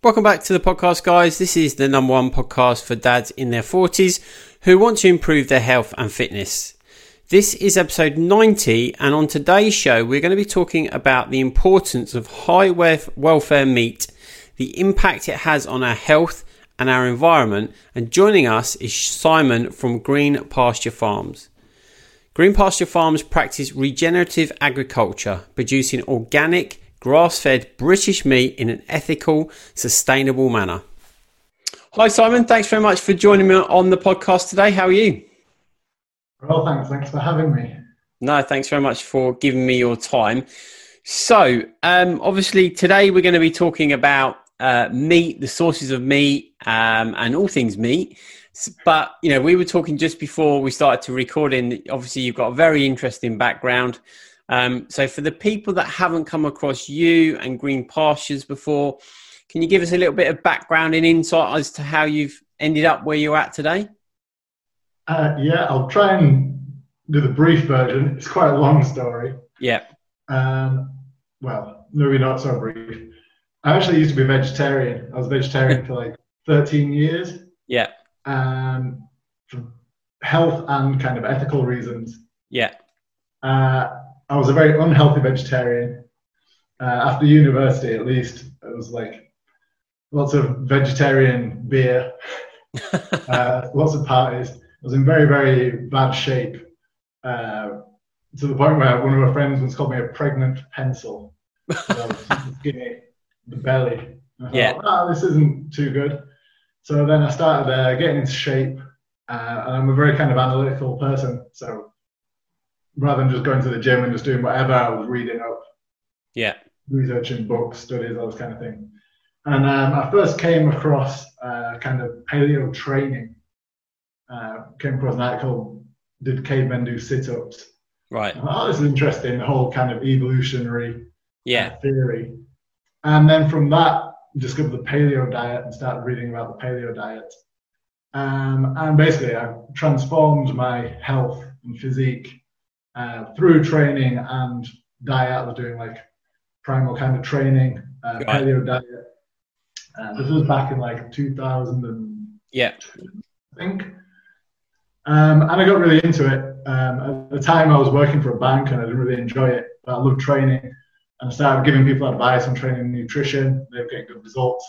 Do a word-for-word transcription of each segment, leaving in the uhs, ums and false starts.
Welcome back to the podcast, guys. This is the number one podcast for dads in their forties who want to improve their health and fitness. This is episode ninety, and on today's show, we're going to be talking about the importance of high welfare meat, the impact it has on our health and our environment, and joining us is Simon from Green Pasture Farms. Green Pasture Farms practice regenerative agriculture, producing organic, grass-fed British meat in an ethical, sustainable manner. Hi Simon, thanks very much for joining me on the podcast today. How are you? Well, thanks. Thanks for having me. No, thanks very much for giving me your time. So, um, obviously today we're going to be talking about uh, meat, the sources of meat, um, and all things meat. But, you know, we were talking just before we started to record in, obviously you've got a very interesting background. Um, so for the people that haven't come across you and Green Pastures before, can you give us a little bit of background and insight as to how you've ended up where you're at today? Uh, yeah, I'll try and do the brief version. It's quite a long story. Yeah. Um, well, maybe not so brief. I actually used to be vegetarian. I was vegetarian for like thirteen years. Yeah. Um, for health and kind of ethical reasons. Yeah. Uh, I was a very unhealthy vegetarian. Uh, after university, at least, it was like lots of vegetarian beer, uh, lots of parties. I was in very, very bad shape, uh, to the point where one of my friends once called me a pregnant pencil. I was skinny, the belly. I yeah. thought, oh, this isn't too good. So then I started uh, getting into shape, uh, and I'm a very kind of analytical person, so rather than just going to the gym and just doing whatever, I was reading up, yeah, researching books, studies, all this kind of thing. And um, I first came across uh, kind of paleo training. Uh, came across an article, did cavemen do sit-ups? Right. I thought, oh, this is interesting, the whole kind of evolutionary yeah. uh, theory. And then from that, discovered the paleo diet and started reading about the paleo diet. Um, and basically, I transformed my health and physique Uh, through training and diet. I was doing like primal kind of training, uh, paleo diet. Uh, this was back in like two thousand two, yeah. I think. Um, and I got really into it. Um, at the time I was working for a bank and I didn't really enjoy it, but I loved training. And I started giving people advice on training and nutrition. They were getting good results.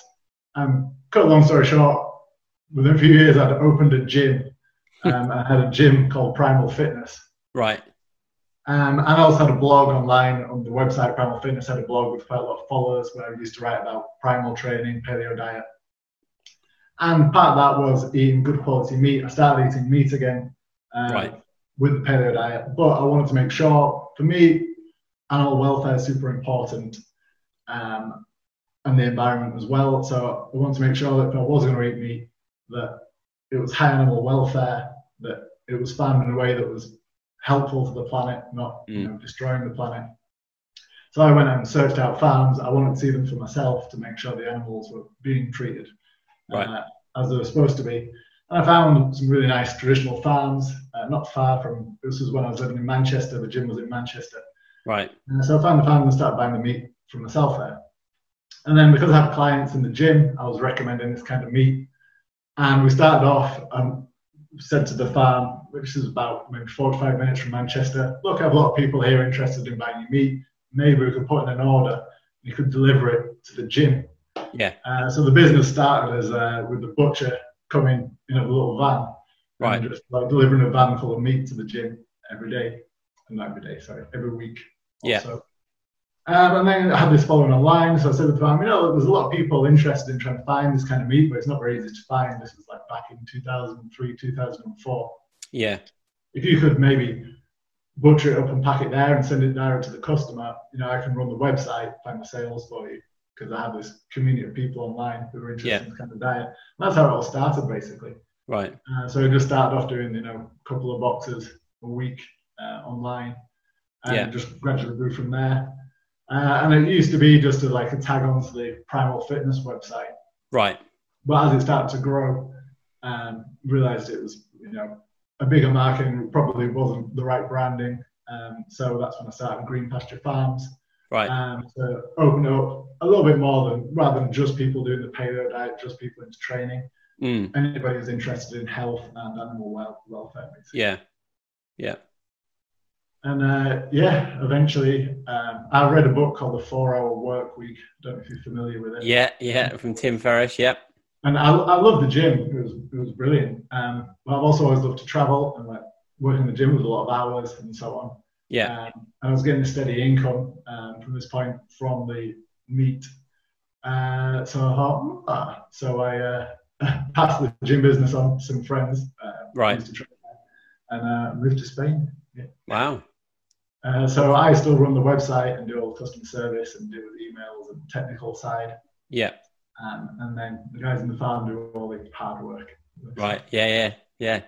Um, cut a long story short, within a few years I'd opened a gym. Um, I had a gym called Primal Fitness. Right. Um, and I also had a blog online on the website Primal Fitness. I had a blog with quite a lot of followers where I used to write about primal training, paleo diet. And part of that was eating good quality meat. I started eating meat again um, right. with the paleo diet. But I wanted to make sure, for me, animal welfare is super important um, and the environment as well. So I wanted to make sure that if I was going to eat meat, that it was high animal welfare, that it was farmed in a way that was helpful for the planet, not you know, destroying the planet. So I went out and searched out farms. I wanted to see them for myself to make sure the animals were being treated right. uh, as they were supposed to be. And I found some really nice traditional farms, uh, not far from, this was when I was living in Manchester, the gym was in Manchester. Right. And so I found a farm and started buying the meat for myself there. And then because I had clients in the gym, I was recommending this kind of meat. And we started off, um, said to the farm, which is about maybe four to five minutes from Manchester. Look, I have a lot of people here interested in buying your meat. Maybe we could put in an order and you could deliver it to the gym. Yeah. Uh, so the business started as uh, with the butcher coming in a little van. Right. And just like delivering a van full of meat to the gym every day. Not every day, sorry, every week. Yeah. So. Um, and then I had this following online. So I said to the farm, you know, there's a lot of people interested in trying to find this kind of meat, but it's not very easy to find. This was like back in two thousand three, two thousand four. Yeah. If you could maybe butcher it up and pack it there and send it direct to the customer, you know, I can run the website, find the sales for you, because I had this community of people online who were interested yeah. in this kind of diet. And that's how it all started, basically. Right. Uh, so I just started off doing, you know, a couple of boxes a week uh, online, and yeah. just gradually grew from there. Uh, and it used to be just a, like a tag onto the Primal Fitness website. Right. But as it started to grow, um, realised it was, you know, a bigger market and probably wasn't the right branding. Um, so that's when I started Green Pasture Farms. Right. Um, to open up a little bit more than, rather than just people doing the paleo diet, just people into training. Mm. Anybody who's interested in health and animal wel- welfare. Basically. Yeah. Yeah. And uh, yeah, eventually um, I read a book called The Four Hour Work Week. I don't know if you're familiar with it. Yeah, yeah, from Tim Ferriss, yeah. And I, I love the gym. It was it was brilliant. Um, but I've also always loved to travel, and like working in the gym was a lot of hours and so on. Yeah. Um, and I was getting a steady income um, from this point from the meat. Uh, so I thought, ah. so I uh, passed the gym business on to some friends. Uh, right. Used to train, and uh, moved to Spain. Yeah. Wow. Uh, so I still run the website and do all the customer service and do the emails and technical side. Yeah. Um, and then the guys in the farm do all the hard work. Right. Yeah. Yeah. Yeah.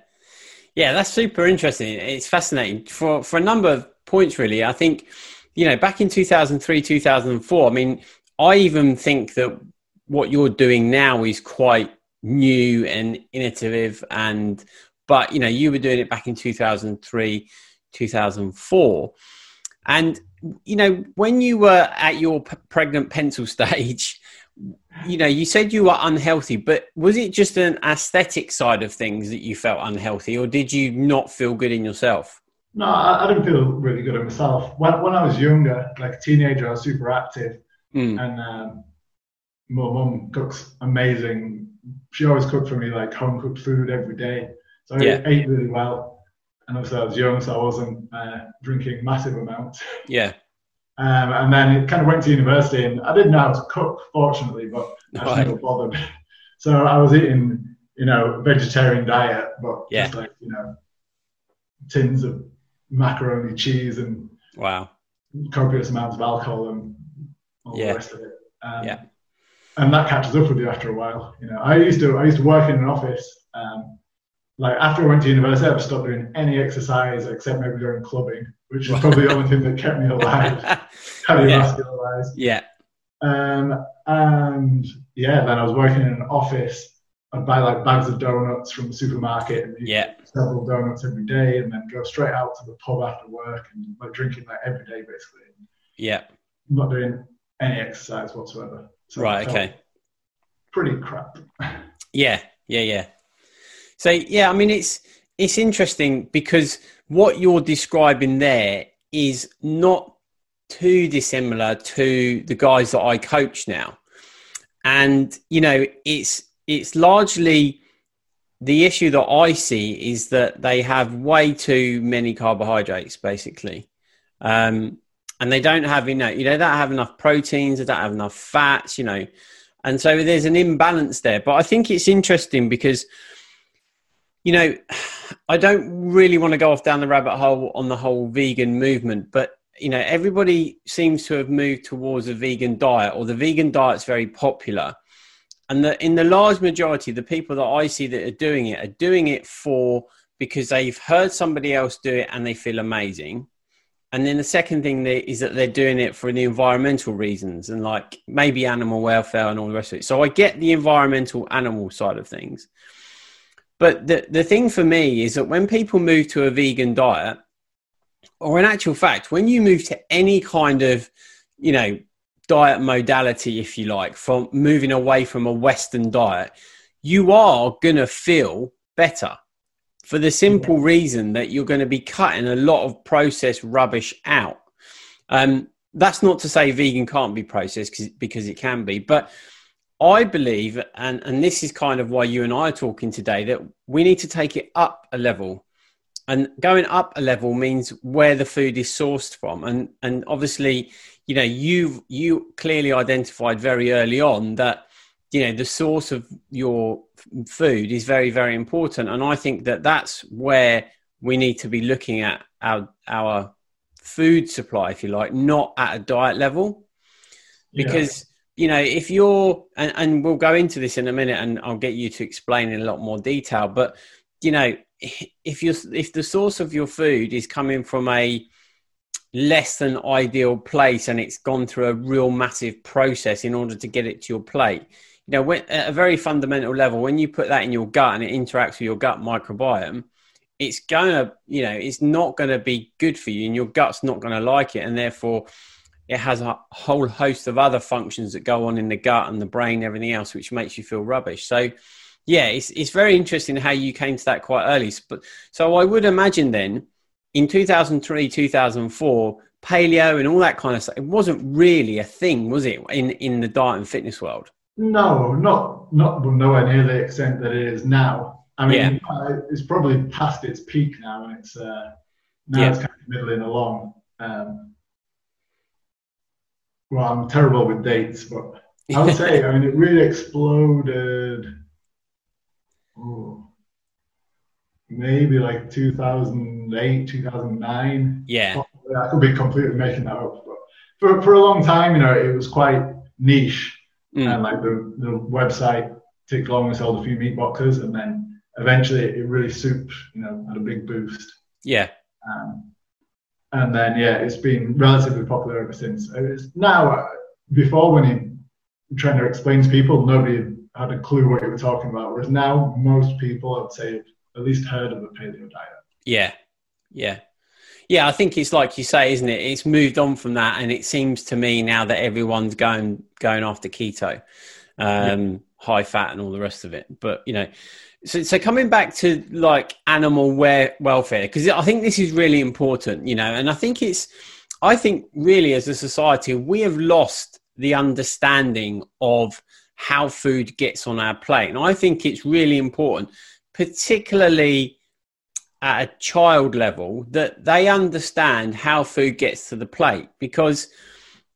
Yeah. That's super interesting. It's fascinating for, for a number of points, really. I think, you know, back in two thousand three, two thousand four, I mean, I even think that what you're doing now is quite new and innovative, and, but, you know, you were doing it back in two thousand three, two thousand four. And, you know, when you were at your p- pregnant pencil stage, you know, you said you were unhealthy, but was it just an aesthetic side of things that you felt unhealthy, or did you not feel good in yourself? No, I, I didn't feel really good in myself. When, when I was younger, like a teenager, I was super active. Mm. And um, my mum cooks amazing. She always cooked for me like home cooked food every day. So I yeah. ate really well. And obviously I was young, so I wasn't uh, drinking massive amounts. Yeah. Um, and then it kind of went to university, and I didn't know how to cook, fortunately, but I just never bothered. So I was eating, you know, a vegetarian diet, but yeah. just like, you know, tins of macaroni, cheese, and wow, copious amounts of alcohol and all yeah. the rest of it. Um, yeah. And that catches up with you after a while. You know, I used to, I used to work in an office. Um, like after I went to university, I stopped doing any exercise except maybe during clubbing, which is probably the only thing that kept me alive, cardiovascularized. Yeah. yeah. Um, and yeah, then I was working in an office. I'd buy like bags of donuts from the supermarket and eat yeah. several donuts every day, and then go straight out to the pub after work and like drinking like every day basically. Yeah. Not doing any exercise whatsoever. So right. Okay. Pretty crap. yeah. Yeah. Yeah. So, yeah, I mean, it's it's interesting because what you're describing there is not too dissimilar to the guys that I coach now. And, you know, it's it's largely the issue that I see is that they have way too many carbohydrates, basically. Um, and they don't have, you know, you know, they don't have enough proteins, they don't have enough fats, you know. And so there's an imbalance there. But I think it's interesting because... You know, I don't really want to go off down the rabbit hole on the whole vegan movement, but, you know, everybody seems to have moved towards a vegan diet, or the vegan diet's very popular. And the, in the large majority, the people that I see that are doing it are doing it for because they've heard somebody else do it and they feel amazing. And then the second thing is that they're doing it for the environmental reasons and like maybe animal welfare and all the rest of it. So I get the environmental animal side of things. But the, the thing for me is that when people move to a vegan diet, or in actual fact, when you move to any kind of, you know, diet modality, if you like, from moving away from a Western diet, you are going to feel better for the simple reason that you're going to be cutting a lot of processed rubbish out. Um, that's not to say vegan can't be processed, because it can be, but I believe, and, and this is kind of why you and I are talking today, that we need to take it up a level. And going up a level means where the food is sourced from. And and obviously, you know, you've you clearly identified very early on that, you know, the source of your food is very, very important. And I think that that's where we need to be looking at our, our food supply, if you like, not at a diet level. Because... Yeah. you know, if you're, and, and we'll go into this in a minute and I'll get you to explain in a lot more detail, but, you know, if you're, if the source of your food is coming from a less than ideal place and it's gone through a real massive process in order to get it to your plate, you know, when, at a very fundamental level, when you put that in your gut and it interacts with your gut microbiome, it's going to, you know, it's not going to be good for you and your gut's not going to like it. And therefore it has a whole host of other functions that go on in the gut and the brain, and everything else, which makes you feel rubbish. So yeah, it's it's very interesting how you came to that quite early. But so I would imagine then in two thousand three, two thousand four, paleo and all that kind of stuff, it wasn't really a thing, was it, in, in the diet and fitness world? No, not not nowhere near the extent that it is now. I mean, yeah. It's probably past its peak now, and it's uh, now yeah. it's kind of middling along. Um, well, I'm terrible with dates, but I would say, I mean, it really exploded. Ooh, maybe like two thousand eight, two thousand nine. Yeah, I could be completely making that up, but for for a long time, you know, it was quite niche. Mm. And like the, the website ticked along and sold a few meat boxes, and then eventually it really souped, you know, had a big boost. Yeah. Um, and then, yeah, it's been relatively popular ever since. It's now, before when you're trying to explain to people, nobody had a clue what you were talking about, whereas now most people, I'd say, have at least heard of the paleo diet. Yeah, yeah. Yeah, I think it's like you say, isn't it? It's moved on from that, and it seems to me now that everyone's going going after keto, um, yeah. high fat and all the rest of it. But, you know, so so coming back to like animal wear, welfare, because I think this is really important, you know, and I think it's, I think really as a society, we have lost the understanding of how food gets on our plate. And I think it's really important, particularly at a child level, that they understand how food gets to the plate, because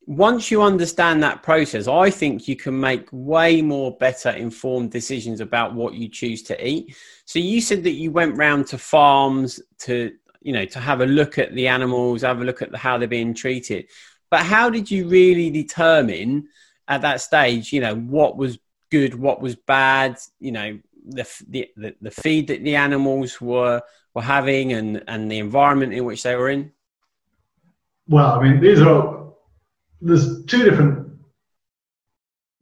once you understand that process, I think you can make way more better informed decisions about what you choose to eat. So you said that you went round to farms to, you know, to have a look at the animals, have a look at how they're being treated. But how did you really determine at that stage, you know, what was good, what was bad, you know, the, the, the feed that the animals were, were having and, and the environment in which they were in? Well, I mean, these are all, there's two different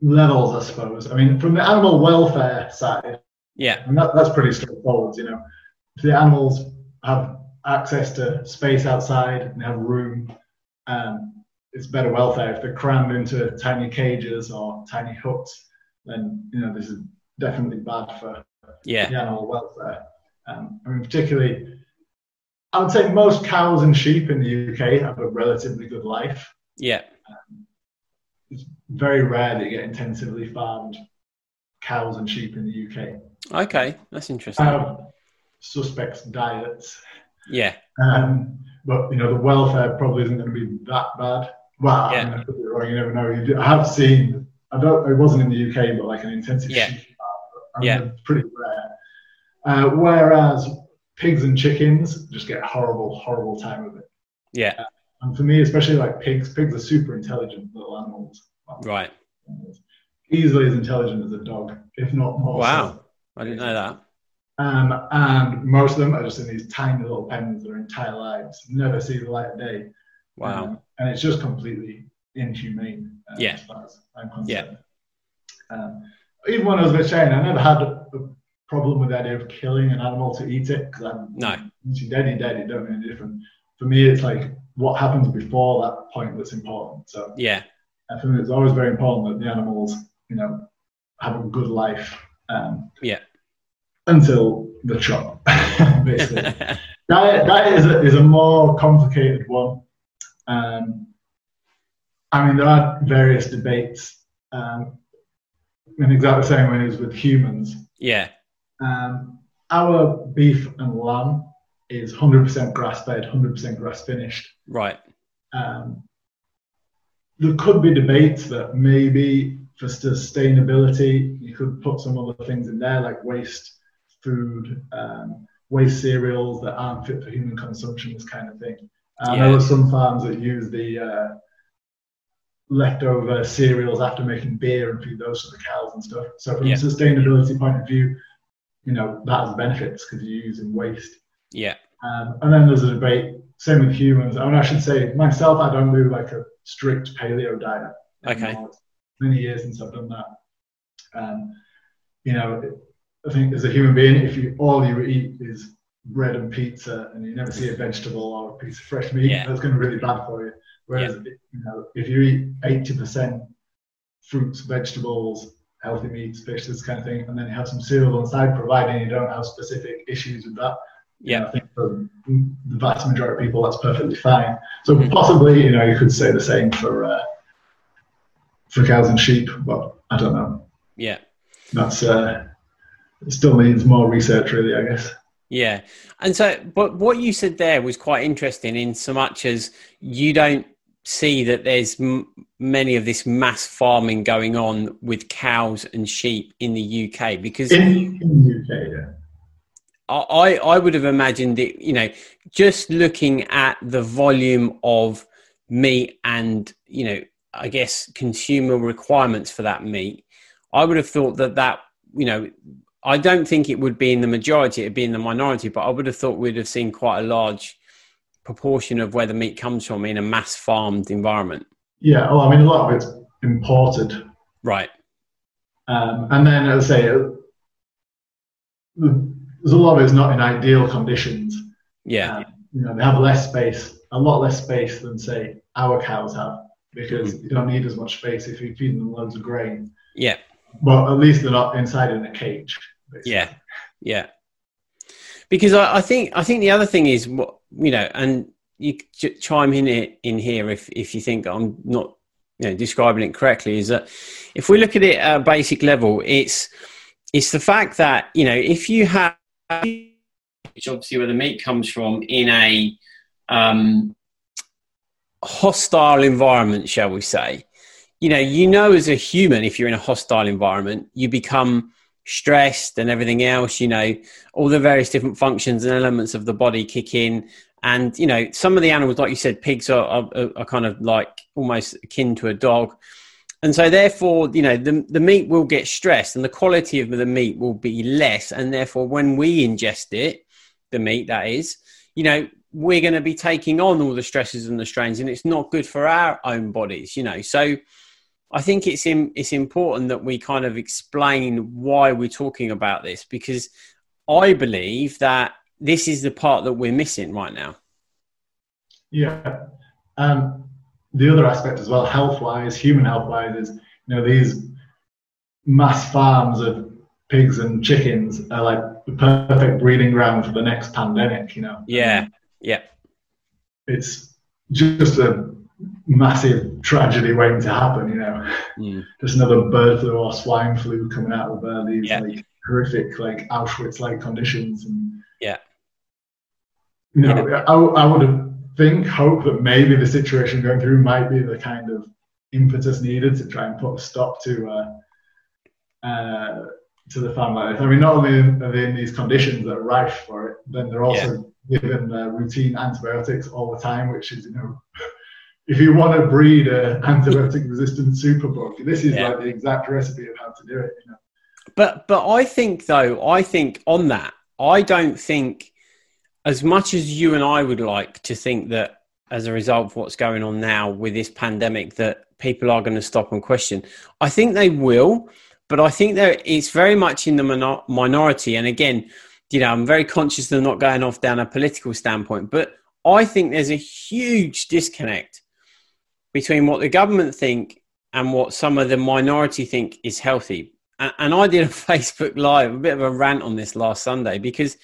levels, I suppose. I mean, from the animal welfare side, yeah, and that, that's pretty straightforward, you know. The animals have access to space outside and have room, and it's better welfare. If they're crammed into tiny cages or tiny huts, then, you know, this is definitely bad for yeah. the animal welfare. Um, I mean, particularly, I would say most cows and sheep in the U K have a relatively good life. Yeah. Um, it's very rare that you get intensively farmed cows and sheep in the U K. Okay, that's interesting. Um, suspect diets. Yeah. Um, but, you know, the welfare probably isn't going to be that bad. Well, yeah. I mean, I could be wrong, you never know. You do, I have seen, I don't, it wasn't in the U K, but like an intensive yeah. sheep. I mean, yeah, pretty rare. Uh, whereas pigs and chickens just get a horrible, horrible time of it. Yeah. Uh, and for me, especially like pigs, pigs are super intelligent little animals. Right. Easily as intelligent as a dog, if not more. Wow. So. I didn't know that. Um, and most of them are just in these tiny little pens their entire lives, never see the light of day. Wow. Um, and it's just completely inhumane uh, yeah. as far as I'm concerned. Yeah. Um, Even when I was vegetarian, I never had a problem with the idea of killing an animal to eat it, because I'm no. once you're dead, you're dead, it don't mean any different. For me, it's like what happens before that point that's important. So yeah, and for me, it's always very important that the animals, you know, have a good life. Um, yeah, until the chop, basically. Diet, diet is a, is a more complicated one. Um, I mean, there are various debates. Um, In exactly the same way as with humans. Yeah. Um, our beef and lamb is one hundred percent grass-fed, one hundred percent grass-finished. Right. Um, there could be debates that maybe for sustainability, you could put some other things in there, like waste food, um, waste cereals that aren't fit for human consumption, this kind of thing. Um, yeah. I know some farms that use the uh, leftover cereals after making beer and feed those to the cows and stuff. So from yeah. a sustainability point of view, you know, that has benefits because you're using waste. Yeah. Um, and then there's a debate, same with humans. I mean, I should say, myself, I don't do like a strict paleo diet. Okay. It's many years since I've done that. Um, you know, I think as a human being, if you all you eat is bread and pizza and you never see a vegetable or a piece of fresh meat, yeah. that's going to be really bad for you. Whereas, yeah. you know, if you eat eighty percent fruits, vegetables, healthy meats, fish, this kind of thing, and then you have some cereal on the side, providing you don't have specific issues with that, yeah, you know, I think for the vast majority of people, that's perfectly fine. So mm-hmm. possibly, you know, you could say the same for uh, for cows and sheep, but I don't know. Yeah. That's, uh, it still needs more research, really, I guess. Yeah. And so, but what you said there was quite interesting in so much as you don't see that there's m- many of this mass farming going on with cows and sheep in the U K, because in, in the U K, yeah. I, I would have imagined that, you know, just looking at the volume of meat and, you know, I guess consumer requirements for that meat, I would have thought that that, you know, I don't think it would be in the majority, it'd be in the minority, but I would have thought we'd have seen quite a large proportion of where the meat comes from in a mass farmed environment. Yeah. Well, I mean, a lot of it's imported. Right. Um, and then I'd say uh, there's a lot of it's not in ideal conditions. Yeah. Um, you know, they have less space, a lot less space than say our cows have, because mm-hmm. you don't need as much space if you're feeding them loads of grain. Yeah. Well, at least they're not inside in a cage. Basically. Yeah, yeah. Because I, I think I think the other thing is, you know, and you ch- chime in it in here if if you think I'm not, you know, describing it correctly, is that if we look at it at a basic level, it's it's the fact that, you know, if you have, which obviously where the meat comes from, in a um, hostile environment, shall we say. You know, you know, as a human, if you're in a hostile environment, you become stressed and everything else, you know, all the various different functions and elements of the body kick in. And, you know, some of the animals, like you said, pigs are, are, are kind of like almost akin to a dog. And so therefore, you know, the, the meat will get stressed and the quality of the meat will be less. And therefore, when we ingest it, the meat that is, you know, we're going to be taking on all the stresses and the strains, and it's not good for our own bodies, you know. So I think it's in, it's important that we kind of explain why we're talking about this, because I believe that this is the part that we're missing right now. Yeah. Um, the other aspect as well, health-wise, human health-wise, is, you know, these mass farms of pigs and chickens are like the perfect breeding ground for the next pandemic, you know. Yeah, yeah. It's just a massive tragedy waiting to happen, you know. Mm. Just another bird flu or swine flu coming out of uh, these yeah. like horrific, like Auschwitz-like conditions. And, yeah. You know, yeah. I, I would think, hope that maybe the situation going through might be the kind of impetus needed to try and put a stop to uh, uh, to the farm life. I mean, not only are they in these conditions that are rife for it, then they're also yeah. given uh, routine antibiotics all the time, which is, you know. If you want to breed an antibiotic-resistant superbug, this is yeah. like the exact recipe of how to do it. You know? But but I think, though, I think on that, I don't think, as much as you and I would like to think that as a result of what's going on now with this pandemic, that people are going to stop and question, I think they will, but I think that it's very much in the minor- minority. And again, you know, I'm very conscious of not going off down a political standpoint, but I think there's a huge disconnect between what the government think and what some of the minority think is healthy. And I did a Facebook Live, a bit of a rant on this last Sunday, because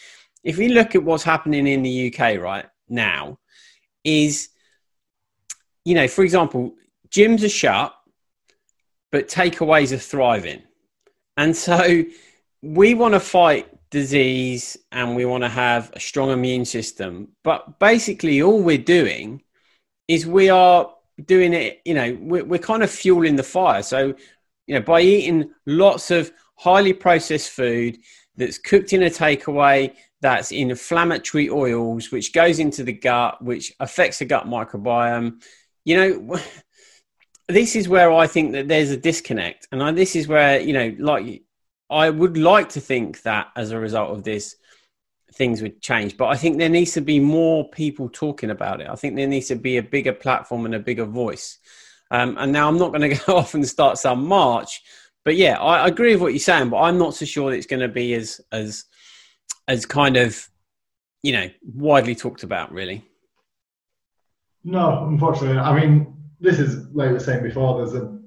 if you look at what's happening in the U K right now is, you know, for example, gyms are shut, but takeaways are thriving. And so we want to fight disease and we want to have a strong immune system. But basically all we're doing is we are doing it, you know, we're, we're kind of fueling the fire. So, you know, by eating lots of highly processed food that's cooked in a takeaway, that's in inflammatory oils, which goes into the gut, which affects the gut microbiome, you know, this is where I think that there's a disconnect. And I, this is where, you know, like I would like to think that as a result of this, things would change, but I think there needs to be more people talking about it. I think there needs to be a bigger platform and a bigger voice. Um, and now I'm not going to go off and start some march, but yeah, I, I agree with what you're saying, but I'm not so sure that it's going to be as, as, as kind of, you know, widely talked about really. No, unfortunately. I mean, this is like we were saying before, there's a,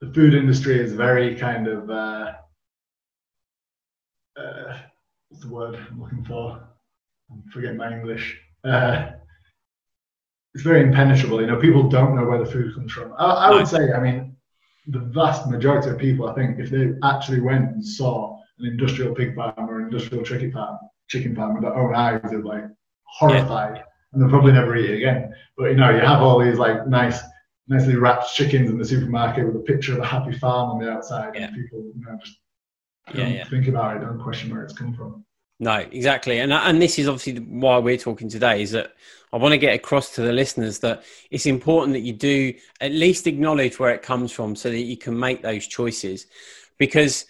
the food industry is very kind of, uh, uh, what's the word I'm looking for? I'm forgetting my English. Uh, it's very impenetrable. You know, people don't know where the food comes from. I, I would say, I mean, the vast majority of people, I think, if they actually went and saw an industrial pig farm or an industrial chicken farm, chicken farm with their own eyes, they're like horrified, yeah. And they'll probably never eat it again. But you know, you have all these like nice, nicely wrapped chickens in the supermarket with a picture of a happy farm on the outside, yeah. And people, you know, just. Yeah, yeah. Think about it. Don't question where it's come from. No, exactly. And and this is obviously why we're talking today, is that I want to get across to the listeners that it's important that you do at least acknowledge where it comes from so that you can make those choices. Because,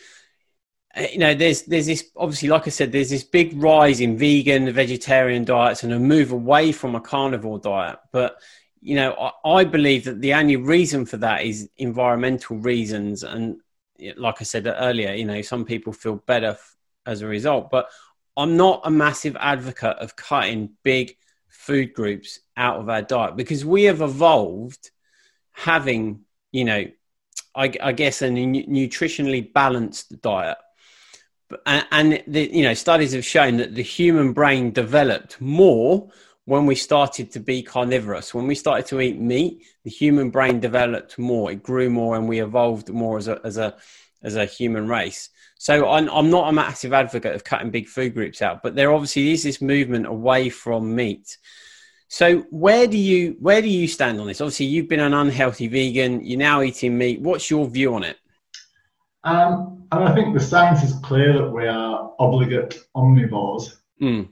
you know, there's there's this, obviously, like I said, there's this big rise in vegan, vegetarian diets and a move away from a carnivore diet. But, you know, I, I believe that the only reason for that is environmental reasons. And like I said earlier, you know, some people feel better f- as a result, but I'm not a massive advocate of cutting big food groups out of our diet because we have evolved having, you know, I, I guess a nu- nutritionally balanced diet. And, and the, you know, studies have shown that the human brain developed more when we started to be carnivorous. When we started to eat meat, the human brain developed more, it grew more, and we evolved more as a as a as a human race. So I'm, I'm not a massive advocate of cutting big food groups out, but there obviously is this movement away from meat. So where do you where do you stand on this? Obviously, you've been an unhealthy vegan. You're now eating meat. What's your view on it? Um, and I think the science is clear that we are obligate omnivores. Mm.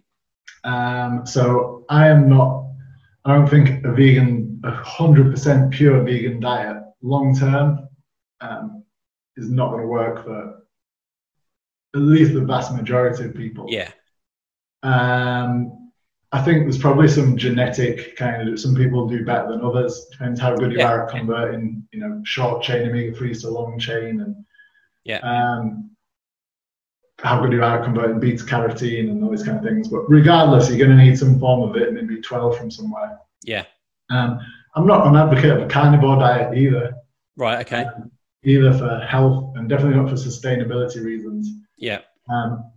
Um, so I am not, I don't think a vegan, a one hundred percent pure vegan diet long term um, is not going to work for at least the vast majority of people. Yeah. Um, I think there's probably some genetic kind of, some people do better than others, depends how good you yeah. are at converting, you know, short chain omega threes to long chain and yeah. Um, how good you are converting beta-carotene and all these kind of things. But regardless, you're going to need some form of vitamin B twelve from somewhere. Yeah. Um, I'm not an advocate of a carnivore diet either. Right, okay. Um, either for health and definitely not for sustainability reasons. Yeah. Um,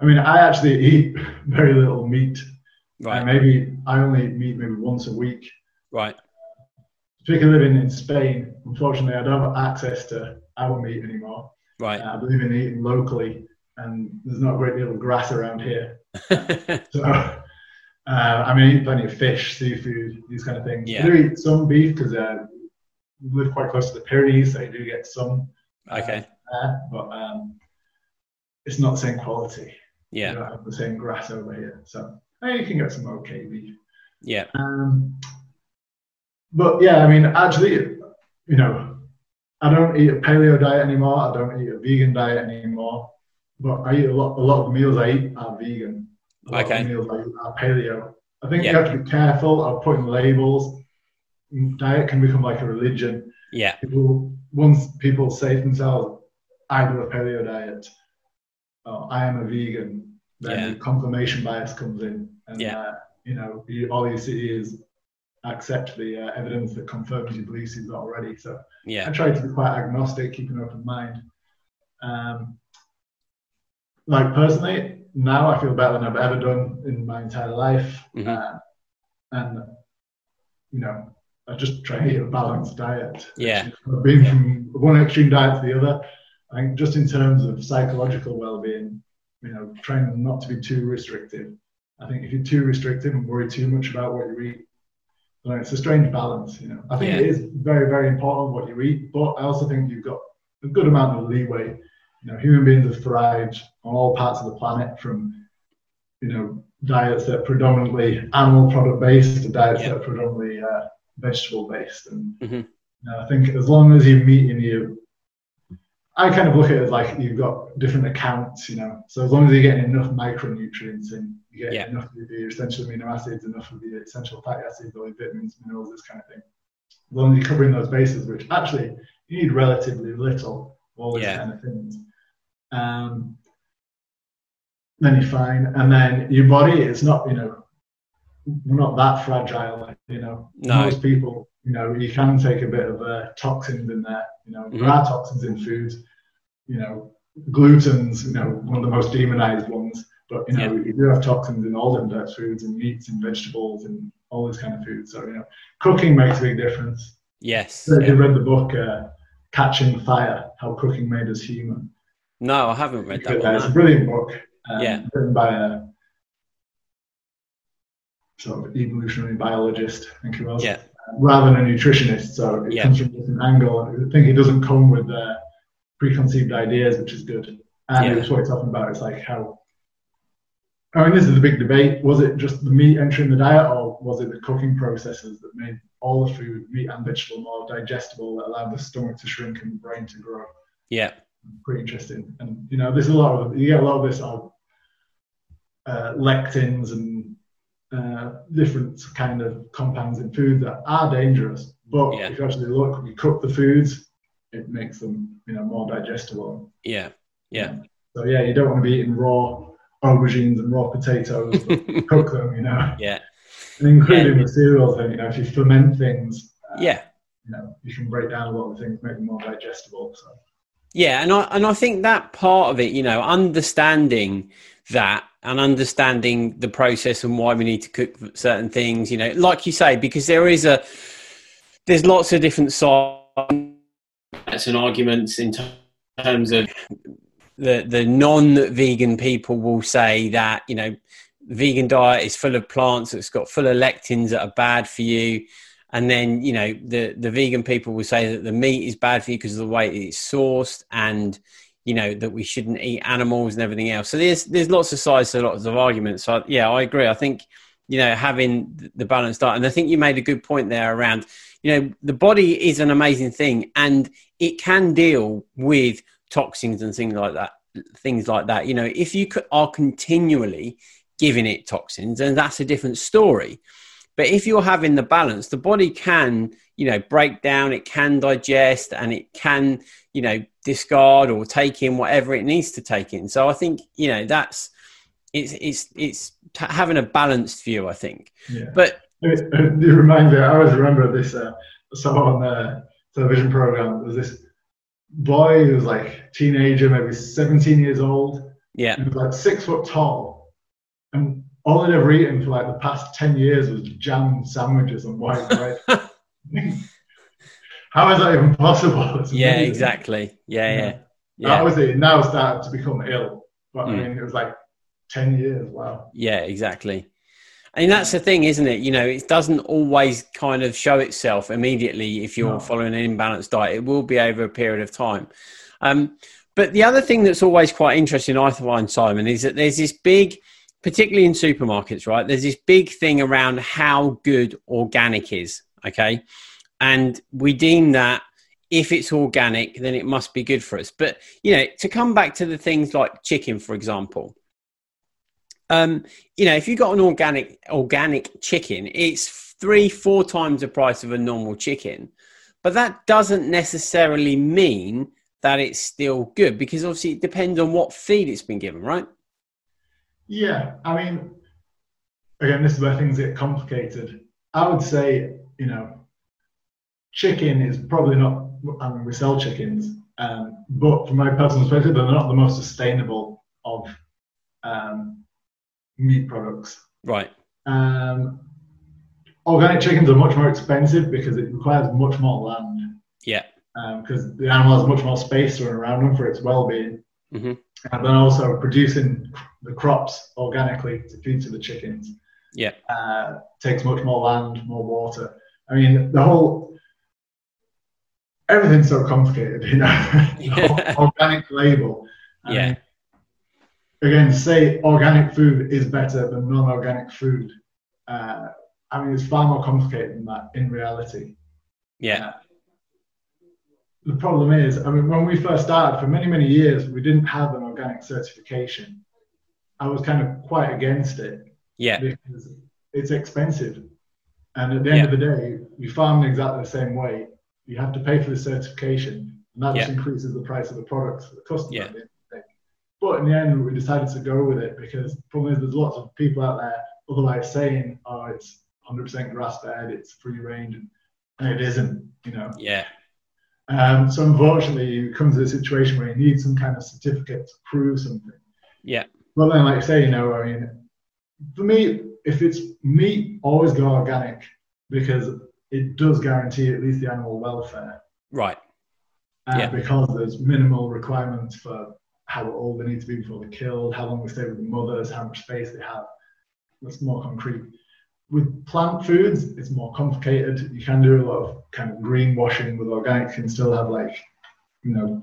I mean, I actually eat very little meat. Right. And maybe I only eat meat maybe once a week. Right. Particularly living in Spain, unfortunately, I don't have access to our meat anymore. Right. Uh, I believe in eating locally. And there's not a great deal of grass around here. So, uh, I mean, eat plenty of fish, seafood, these kind of things. Yeah. I do eat some beef because uh, we live quite close to the Pyrenees, so I do get some. Okay. Uh, there, but um, it's not the same quality. Yeah. We don't have the same grass over here. So, I mean, you can get some okay beef. Yeah. Um, but, yeah, I mean, actually, you know, I don't eat a paleo diet anymore. I don't eat a vegan diet anymore. But I eat a lot. A lot of the meals I eat are vegan. A lot okay. of the meals I eat are paleo. I think yeah. you have to be careful of putting labels. Diet can become like a religion. Yeah. People, once people say to themselves, "I do a paleo diet," or "I am a vegan," then yeah. confirmation bias comes in, and yeah. uh, you know, you, all you see is accept the uh, evidence that confirms your beliefs is already. So yeah. I try to be quite agnostic, keep an open mind. Um. Like personally, now I feel better than I've ever done in my entire life. Mm-hmm. Uh, and, you know, I just try to eat a balanced diet. Yeah. I've been from one extreme diet to the other. I think just in terms of psychological well-being, you know, trying not to be too restrictive. I think if you're too restrictive and worry too much about what you eat, you know, it's a strange balance, you know. I think yeah. it is very, very important what you eat, but I also think you've got a good amount of leeway. You know, human beings have thrived on all parts of the planet, from, you know, diets that are predominantly animal product based to diets yep. that are predominantly uh, vegetable based, and mm-hmm. And I think as long as you're meeting you, I kind of look at it like you've got different accounts, you know. So as long as you're getting enough micronutrients and you get yeah. enough of your essential amino acids, enough of your essential fatty acids, all your vitamins, minerals, this kind of thing. As long as you're covering those bases, which actually you need relatively little, all these yeah. kind of things. Um, then you're fine. And then your body, it's not, you know, we're not that fragile, you know. No. Most people, you know, you can take a bit of uh, toxins in there. You know, there are toxins in foods, you know, gluten's, you know, one of the most demonized ones, but, you know, yep. you do have toxins in all different foods and meats and vegetables and all those kind of foods. So, you know, cooking makes a big difference. Yes. Have you yep. read the book, uh, Catching Fire, How Cooking Made Us Human? No, I haven't read that one. It's a brilliant book. Um, yeah. Written by a sort of evolutionary biologist, I think it was. Yeah. Rather than a nutritionist, so it yeah. comes from a different angle. I think it doesn't come with uh, preconceived ideas, which is good. And yeah. that's what we're talking about. It's like how, I mean, this is the big debate. Was it just the meat entering the diet, or was it the cooking processes that made all the food, meat and vegetable, more digestible, that allowed the stomach to shrink and the brain to grow? Yeah. Pretty interesting. And, you know, there's a lot of, you get a lot of this of uh, lectins and Uh, different kind of compounds in food that are dangerous, but yeah. if you actually look, we cook the foods, it makes them, you know, more digestible. Yeah, yeah. So yeah, you don't want to be eating raw aubergines and raw potatoes, but cook them, you know. Yeah. And including yeah. the cereals, then, you know, if you ferment things, uh, yeah, you know, you can break down a lot of things, make them more digestible. So. Yeah, and I and I think that part of it, you know, understanding that. And understanding the process and why we need to cook certain things, you know, like you say, because there is a, there's lots of different sides and arguments in terms of the, the non-vegan people will say that, you know, vegan diet is full of plants, it's got full of lectins that are bad for you. And then, you know, the, the vegan people will say that the meat is bad for you because of the way it's sourced and, you know, that we shouldn't eat animals and everything else. So there's there's lots of sides to lots of arguments. So yeah, I agree. I think, you know, having the balanced diet, and I think you made a good point there around, you know, the body is an amazing thing and it can deal with toxins and things like that, things like that. You know, if you are continually giving it toxins, then that's a different story. But if you're having the balance, the body can, you know, break down, it can digest and it can, you know, discard or take in whatever it needs to take in. So I think, you know, that's, it's, it's, it's t- having a balanced view, I think. Yeah. But it, it reminds me, I always remember this, uh, so on the television program, there was this boy who was like teenager, maybe seventeen years old. Yeah. He was like six foot tall. And all I'd ever eaten for like the past ten years was jam sandwiches and white bread. How is that even possible? Yeah, exactly. Yeah, yeah. yeah. yeah. Obviously, now started to become ill. But mm. I mean, it was like ten years. Wow. Yeah, exactly. I mean, that's the thing, isn't it? You know, it doesn't always kind of show itself immediately if you're no. following an imbalanced diet. It will be over a period of time. Um, but the other thing that's always quite interesting, I find, Simon, is that there's this big, particularly in supermarkets, right? There's this big thing around how good organic is, okay? And we deem that if it's organic, then it must be good for us. But, you know, to come back to the things like chicken, for example, um, you know, if you got an organic organic chicken, it's three, four times the price of a normal chicken. But that doesn't necessarily mean that it's still good because obviously it depends on what feed it's been given, right? Yeah, I mean, again, this is where things get complicated. I would say, you know, chicken is probably not, I mean, we sell chickens, um, but from my personal perspective, they're not the most sustainable of um, meat products. Right. Um, organic chickens are much more expensive because it requires much more land. Yeah. Because um, the animal has much more space to run around them for its well-being. Mm-hmm. And then also producing the crops organically to feed to the chickens. Yeah. Uh, takes much more land, more water. I mean, the whole, everything's so complicated, you know, the whole organic label. I yeah. mean, again, say organic food is better than non-organic food. Uh, I mean, it's far more complicated than that in reality. Yeah. Uh, the problem is, I mean, when we first started, for many, many years, we didn't have an organic certification. I was kind of quite against it. Yeah. Because it's expensive. And at the end yeah. of the day, you farm in exactly the same way. You have to pay for the certification. And that yeah. just increases the price of the products for the customer. Yeah. But in the end, we decided to go with it because the problem is there's lots of people out there otherwise saying, oh, it's one hundred percent grass-fed, it's free range, and it isn't, you know. Yeah. Um, so unfortunately, you come to a situation where you need some kind of certificate to prove something. Yeah. Well, then, like I say, you know, I mean, for me, if it's meat, always go organic because it does guarantee at least the animal welfare. Right. Uh, yeah. Because there's minimal requirements for how old they need to be before they're killed, how long they stay with the mothers, how much space they have. That's more concrete. With plant foods, it's more complicated. You can do a lot of kind of greenwashing. With organic, you can still have like, you know,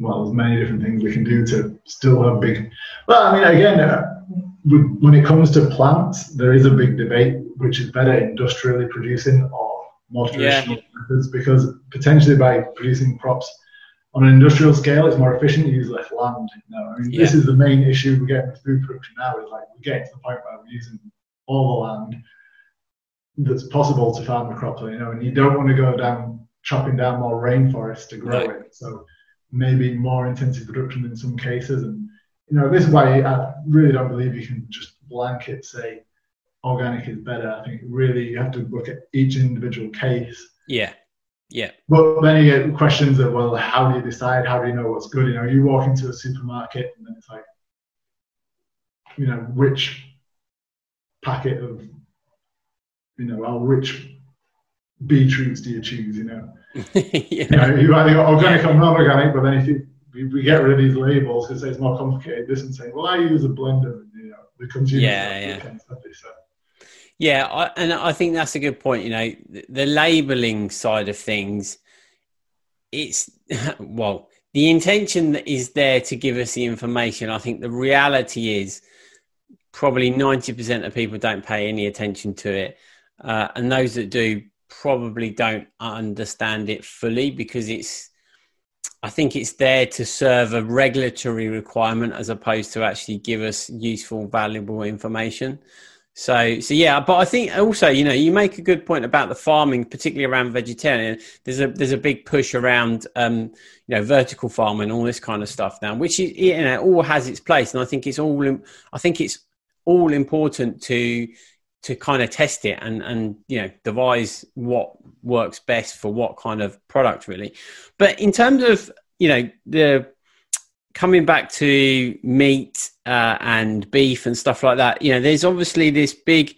well, there's many different things we can do to still have big. Well, I mean, again, uh, with, when it comes to plants, there is a big debate, which is better industrially producing or more traditional yeah. methods, because potentially by producing crops on an industrial scale, it's more efficient to use less land. You know? I mean, yeah. this is the main issue we get with food production now, is like we're getting to the point where we're using all the land that's possible to farm a crop, you know, and you don't want to go down chopping down more rainforest to grow right. it. So maybe more intensive production in some cases. And, you know, this is why I really don't believe you can just blanket say organic is better. I think really you have to look at each individual case. Yeah. Yeah. But then you get questions of, well, how do you decide? How do you know what's good? You know, you walk into a supermarket and then it's like, you know, which packet of, you know, well, which beetroots do you choose, you know? yeah. You know, you either got organic or non-organic, but then if you, we get rid of these labels because it's more complicated. This and saying, well, I use a blender, and, you know, the consumer yeah, yeah. kind of stuff, so. Yeah, I, and I think that's a good point. You know, the, the labelling side of things, it's, well, the intention that is there to give us the information. I think the reality is probably ninety percent of people don't pay any attention to it. Uh, and those that do probably don't understand it fully because it's, I think it's there to serve a regulatory requirement as opposed to actually give us useful, valuable information. So, so yeah, but I think also, you know, you make a good point about the farming, particularly around vegetarian. There's a there's a big push around, um, you know, vertical farming, all this kind of stuff now, which is, you know, all has its place, and I think it's all I think it's all important to to kind of test it and and you know devise what works best for what kind of product really. But in terms of you know the coming back to meat uh, and beef and stuff like that, you know, there's obviously this big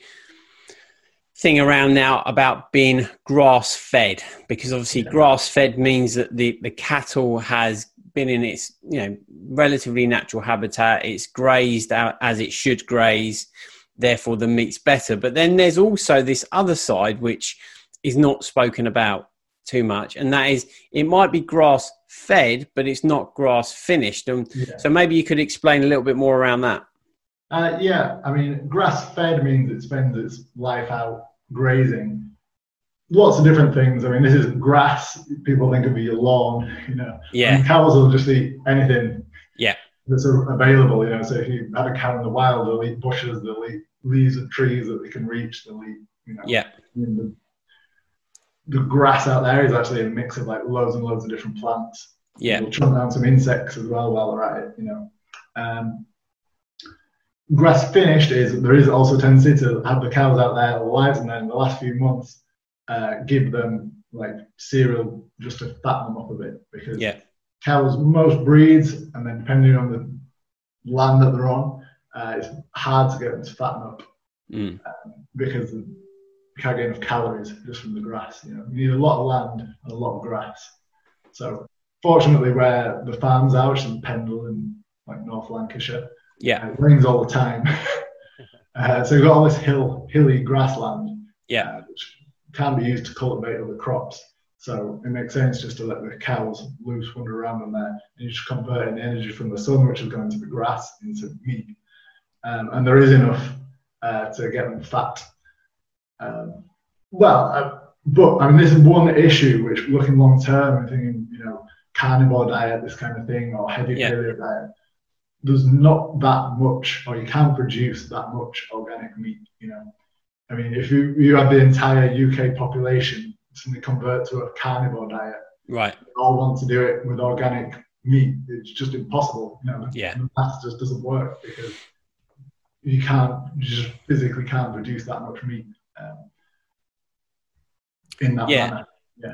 thing around now about being grass-fed, because obviously grass-fed means that the, the cattle has been in its, you know, relatively natural habitat. It's grazed out as it should graze. Therefore, the meat's better. But then there's also this other side, which is not spoken about too much. And that is, it might be grass fed, but it's not grass finished. And yeah. so maybe you could explain a little bit more around that. Uh, yeah. I mean, grass fed means it spends its life out grazing. Lots of different things. I mean, this is grass. People think of your lawn, you know, yeah. and cows will just eat anything yeah. that's available. You know, so if you have a cow in the wild, they'll eat bushes, they'll eat leaves of trees that they can reach, they'll eat, you know, yeah. in the, the grass out there is actually a mix of like loads and loads of different plants. Yeah. We'll chop down some insects as well while they're at it, you know. Um, grass finished is, there is also a tendency to have the cows out there alive, and then in the last few months, uh, give them like cereal just to fatten them up a bit, because yeah. cows, most breeds, and then depending on the land that they're on, uh, it's hard to get them to fatten up mm. um, because the, can't get enough calories just from the grass. You know, you need a lot of land and a lot of grass. So fortunately, where the farms are, which is in Pendle and like North Lancashire, yeah, it rains all the time. uh, so you've got all this hill, hilly grassland, yeah, uh, which can be used to cultivate other crops. So it makes sense just to let the cows loose, wander around in there, and you're just converting the energy from the sun, which is going to the grass, into meat. Um, and there is enough uh, to get them fat. Um, well, but I mean, there's one issue which, looking long term and thinking, you know, carnivore diet, this kind of thing, or heavy yeah. paleo diet, there's not that much, or you can't produce that much organic meat. You know, I mean, if you you have the entire U K population suddenly convert to a carnivore diet, right? They all want to do it with organic meat. It's just impossible. You know, yeah, that just doesn't work because you can't, you just physically can't produce that much meat um, in that yeah. manner. Yeah,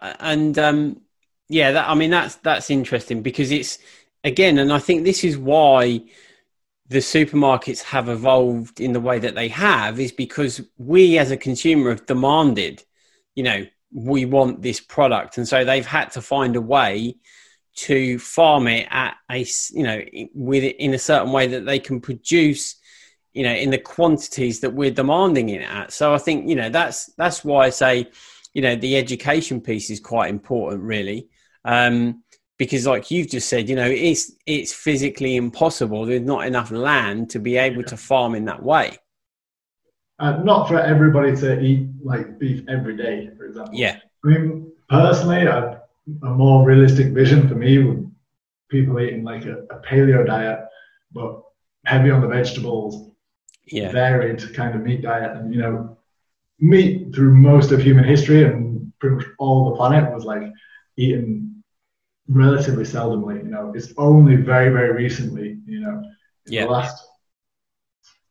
yeah, and um, yeah, that, I mean, that's that's interesting because it's. Again, and I think this is why the supermarkets have evolved in the way that they have, is because we as a consumer have demanded, you know, we want this product. And so they've had to find a way to farm it at a, you know, with it in a certain way that they can produce, you know, in the quantities that we're demanding it at. So I think, you know, that's, that's why I say, you know, the education piece is quite important, really. Um, Because like you've just said, you know, it's it's physically impossible. There's not enough land to be able yeah. to farm in that way. Uh, not for everybody to eat like beef every day, for example. Yeah. I mean, personally, a, a more realistic vision for me would people eating like a, a paleo diet, but heavy on the vegetables, yeah. varied kind of meat diet. And, you know, meat through most of human history and pretty much all the planet was like eaten relatively seldomly. You know, it's only very, very recently, you know, in yeah. the last,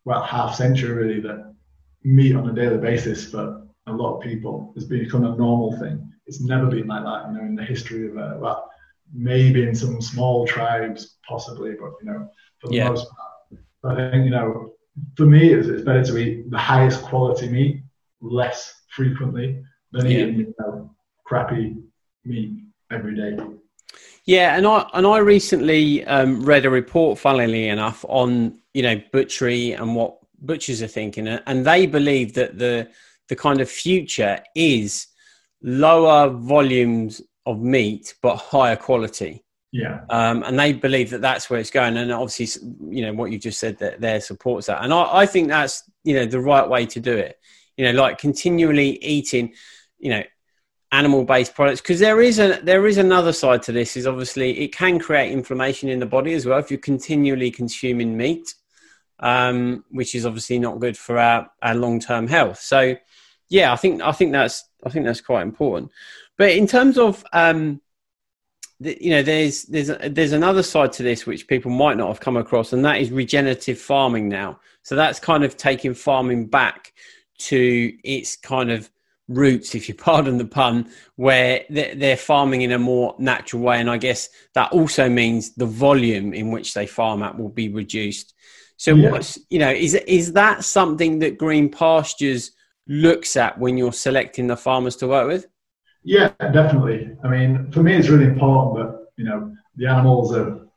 well, half century really, that meat on a daily basis for a lot of people has become a normal thing. It's never been like that, you know, in the history of, uh, well, maybe in some small tribes, possibly, but, you know, for the yeah. most part. But I think, you know, for me, it's, it's better to eat the highest quality meat less frequently than yeah. eating, you know, crappy meat every day. Yeah, and I and I recently um, read a report, funnily enough, on, you know, butchery and what butchers are thinking, and they believe that the the kind of future is lower volumes of meat but higher quality. Yeah, um, and they believe that that's where it's going, and obviously, you know, what you just said that there supports that, and I, I think that's, you know, the right way to do it. You know, like continually eating, you know, animal-based products, because there is a there is another side to this, is obviously it can create inflammation in the body as well if you're continually consuming meat, um, which is obviously not good for our, our long-term health. So yeah, I think I think that's I think that's quite important. But in terms of um, the, you know, there's there's there's another side to this which people might not have come across, and that is regenerative farming now. So that's kind of taking farming back to its kind of roots, if you pardon the pun, where they're farming in a more natural way, and I guess that also means the volume in which they farm at will be reduced. So yeah. what's, you know, is is that something that Green Pastures looks at when you're selecting the farmers to work with? Yeah, definitely. I mean, for me, it's really important that, you know, the animals are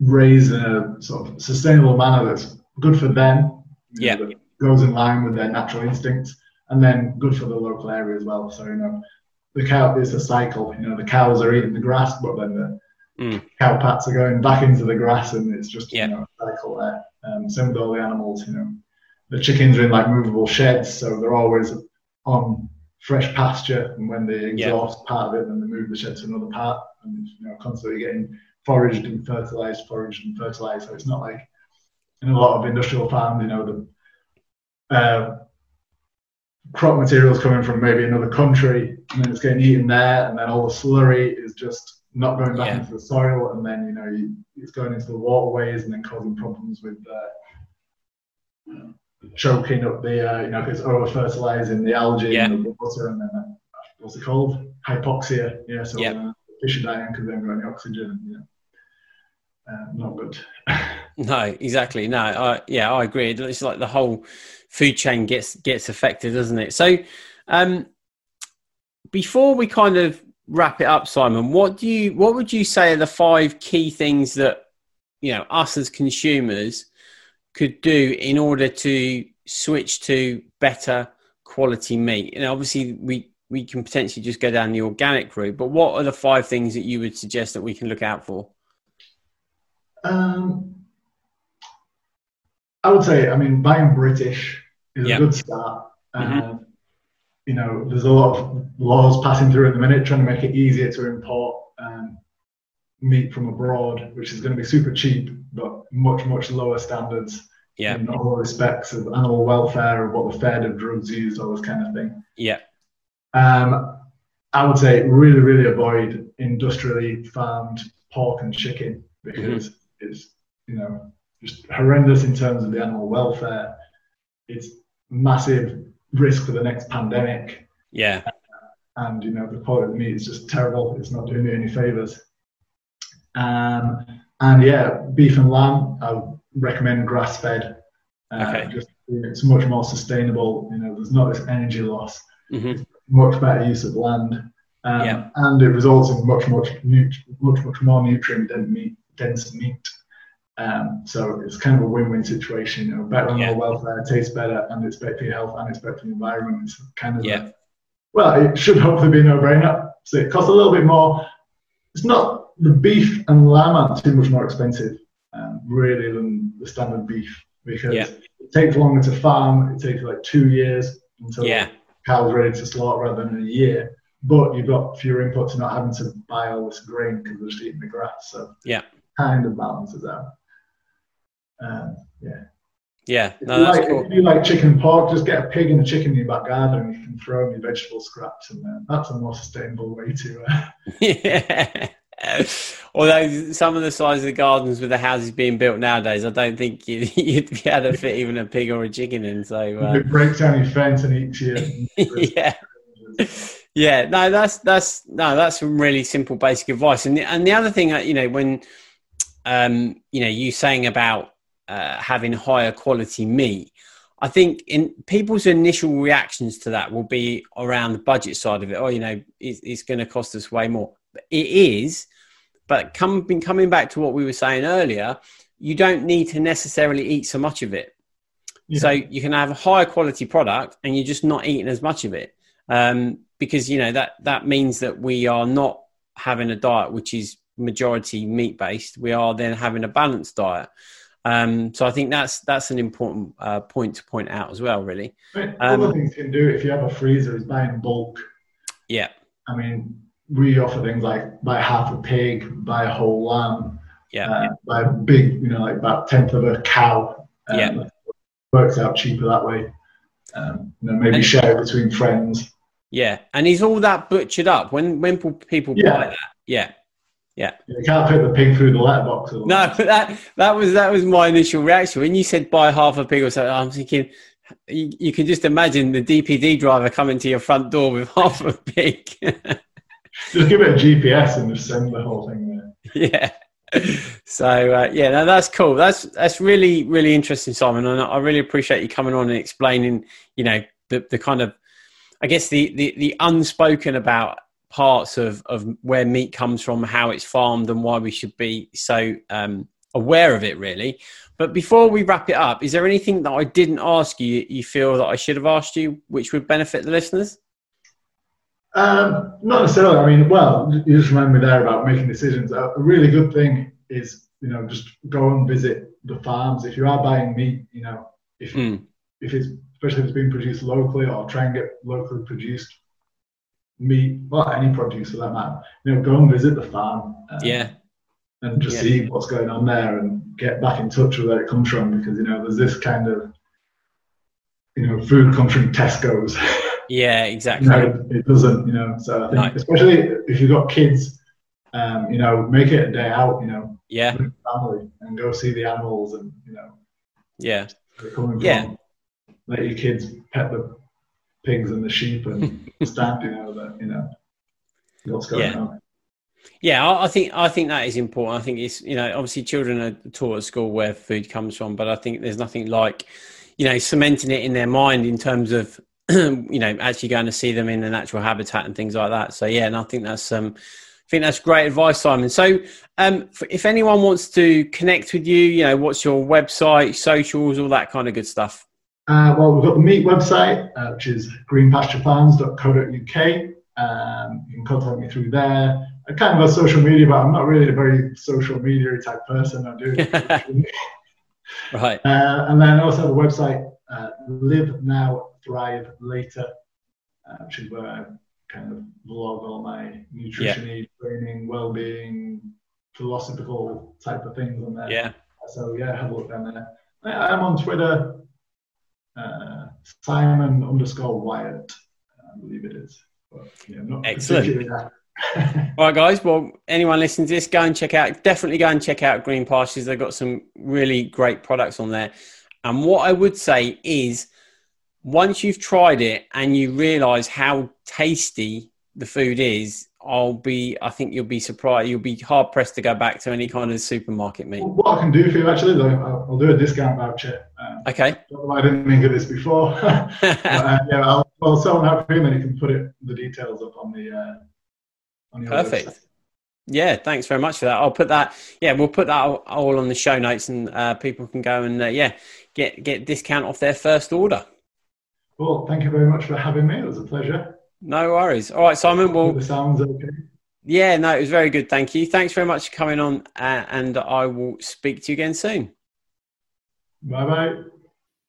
raised in a sort of sustainable manner that's good for them, yeah, know, that goes in line with their natural instincts. And then good for the local area as well. So, you know, the cow is a cycle. You know, the cows are eating the grass, but then the mm. cow pats are going back into the grass, and it's just, yeah. you know, a cycle there. Um, same with all the animals, you know. The chickens are in, like, movable sheds, so they're always on fresh pasture. And when they exhaust yeah. part of it, then they move the shed to another part. And, you know, constantly getting foraged and fertilised, foraged and fertilised. So it's not like in a lot of industrial farms, you know, the... Uh, crop materials coming from maybe another country, and then it's getting eaten there, and then all the slurry is just not going back yeah. into the soil, and then, you know, you, it's going into the waterways and then causing problems with uh, choking up the, uh, you know, because it's over fertilizing the algae yeah. and the water, and then uh, what's it called? Hypoxia. Yeah, so yeah. Uh, fish are dying because they haven't got any oxygen. Yeah. Uh, not good. No, exactly. No, I, yeah, I agree. It's like the whole food chain gets gets affected, doesn't it? So, um, before we kind of wrap it up, Simon, what do you what would you say are the five key things that, you know, us as consumers could do in order to switch to better quality meat? And obviously, we we can potentially just go down the organic route, but what are the five things that you would suggest that we can look out for? Um, I would say, I mean, buying British is yep. a good start. Um, mm-hmm. you know, there's a lot of laws passing through at the minute trying to make it easier to import um, meat from abroad, which is going to be super cheap, but much, much lower standards. Yeah. In all respects of animal welfare, of what they're fed, of drugs used, all this kind of thing. Yeah. Um, I would say really, really avoid industrially farmed pork and chicken because mm-hmm. it's, you know, just horrendous in terms of the animal welfare. It's massive risk for the next pandemic. Yeah. And, you know, the quality of meat is just terrible. It's not doing you any favours. Um, and, yeah, beef and lamb, I would recommend grass-fed. Uh, okay. Just, it's much more sustainable. You know, there's not this energy loss. Mm-hmm. Much better use of land. Um, yeah. And it results in much, much, nut- much, much more nutrient-dense meat. Dense meat. Um, so it's kind of a win-win situation. You know, better on yeah. our welfare, tastes better, and it's better for your health and it's better for the environment. It's kind of yeah. a, well, it should hopefully be no-brainer. So it costs a little bit more. It's not the beef and lamb aren't too much more expensive, um, really, than the standard beef because yeah. it takes longer to farm. It takes like two years until yeah. the cow's ready to slaughter rather than a year. But you've got fewer inputs and not having to buy all this grain because they're just eating the grass. So yeah, kind of balances out. Um, yeah. Yeah. No, if, you that's like, cool. if you like chicken and pork, just get a pig and a chicken in your back garden and you can throw in your vegetable scraps in there. That's a more sustainable way to. Uh... yeah. Although some of the size of the gardens with the houses being built nowadays, I don't think you'd, you'd be able to fit even a pig or a chicken in. So uh... it breaks down your fence and eats you. yeah. Yeah. No, that's that's no, that's some really simple basic advice. And the, and the other thing, you know, when um, you know, you saying about. Uh, having higher quality meat, I think in people's initial reactions to that will be around the budget side of it. Oh, you know, it's, it's going to cost us way more. It is, but coming coming back to what we were saying earlier, you don't need to necessarily eat so much of it. Yeah. So you can have a higher quality product, and you're just not eating as much of it um, because you know that that means that we are not having a diet which is majority meat based. We are then having a balanced diet. Um, so I think that's that's an important uh, point to point out as well, really. Um, Other things you can do if you have a freezer is buy in bulk. Yeah. I mean, we offer things like buy half a pig, buy a whole lamb, yeah, uh, yeah. buy a big, you know, like about a tenth of a cow. Um, yeah. It works out cheaper that way. Um, you know, maybe and, share it between friends. Yeah, and is all that butchered up? When when people yeah. buy that, yeah. Yeah. You can't put the pig through the letterbox. No, that that was that was my initial reaction. When you said buy half a pig or something, I'm thinking you, you can just imagine the D P D driver coming to your front door with half a pig. Just give it a G P S and just send the whole thing there. Yeah. So uh, yeah, no, that's cool. That's that's really, really interesting, Simon. And I really appreciate you coming on and explaining, you know, the, the kind of I guess the, the, the unspoken about parts of, of where meat comes from, how it's farmed and why we should be so um, aware of it, really. But before we wrap it up, is there anything that I didn't ask you, you feel that I should have asked you, which would benefit the listeners? Um, not necessarily. I mean, well, you just remind me there about making decisions. A really good thing is, you know, just go and visit the farms. If you are buying meat, you know, if mm. if it's, especially if it's being produced locally or try and get locally produced meat, well, any produce for that matter, you know, go and visit the farm um, yeah and just yeah. see what's going on there and get back in touch with where it comes from, because you know there's this kind of, you know, food comes from Tesco's. Yeah, exactly. You know, it doesn't, you know, so I think no. especially if you've got kids, um you know, make it a day out, you know, yeah with family and go see the animals and you know yeah coming yeah from. Let your kids pet the pigs and the sheep and stamping out that, you know, what's going yeah. on. Yeah, I, I think I think that is important. I think it's, you know, obviously children are taught at school where food comes from, but I think there's nothing like, you know, cementing it in their mind in terms of, you know, actually going to see them in the natural habitat and things like that. So yeah, and I think that's um, I think that's great advice, Simon. So um, if anyone wants to connect with you, you know, what's your website, socials, all that kind of good stuff? Uh, well, we've got the meat website, uh, which is green pasture farms dot co dot U K. Um, you can contact me through there. I kind of have social media, but I'm not really a very social media type person. I do. Right. Uh, and then also the website, uh, Live Now, Thrive Later. actually where I kind of vlog all my nutrition aid, yeah. training, well-being, philosophical type of things on there. Yeah. So yeah, have a look down there. I'm on Twitter, uh, Simon underscore Wyatt, I believe it is. But, yeah, I'm not Excellent. All right, guys. Well, anyone listening to this, go and check out. Definitely go and check out Green Pastures. They've got some really great products on there. And what I would say is, once you've tried it and you realise how tasty the food is, I'll be. I think you'll be surprised. You'll be hard pressed to go back to any kind of supermarket meat. Well, what I can do for you actually, though, I'll, I'll do a discount voucher. Um, okay. I didn't think of this before. but, uh, yeah, I'll, I'll sell them out for you, and you can put it the details up on the. Uh, on Perfect. Website. Yeah, thanks very much for that. I'll put that. Yeah, we'll put that all, all on the show notes, and uh, people can go and uh, yeah, get get discount off their first order. Well, thank you very much for having me. It was a pleasure. No worries. All right, Simon. Well, the sound's okay. Yeah, no, it was very good. Thank you. Thanks very much for coming on, uh, and I will speak to you again soon. Bye-bye.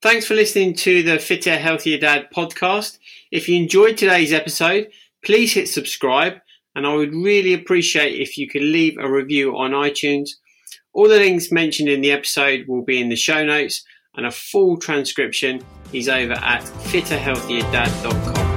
Thanks for listening to the Fitter Healthier Dad podcast. If you enjoyed today's episode, please hit subscribe, and I would really appreciate if you could leave a review on iTunes. All the links mentioned in the episode will be in the show notes, and a full transcription is over at fitter healthier dad dot com.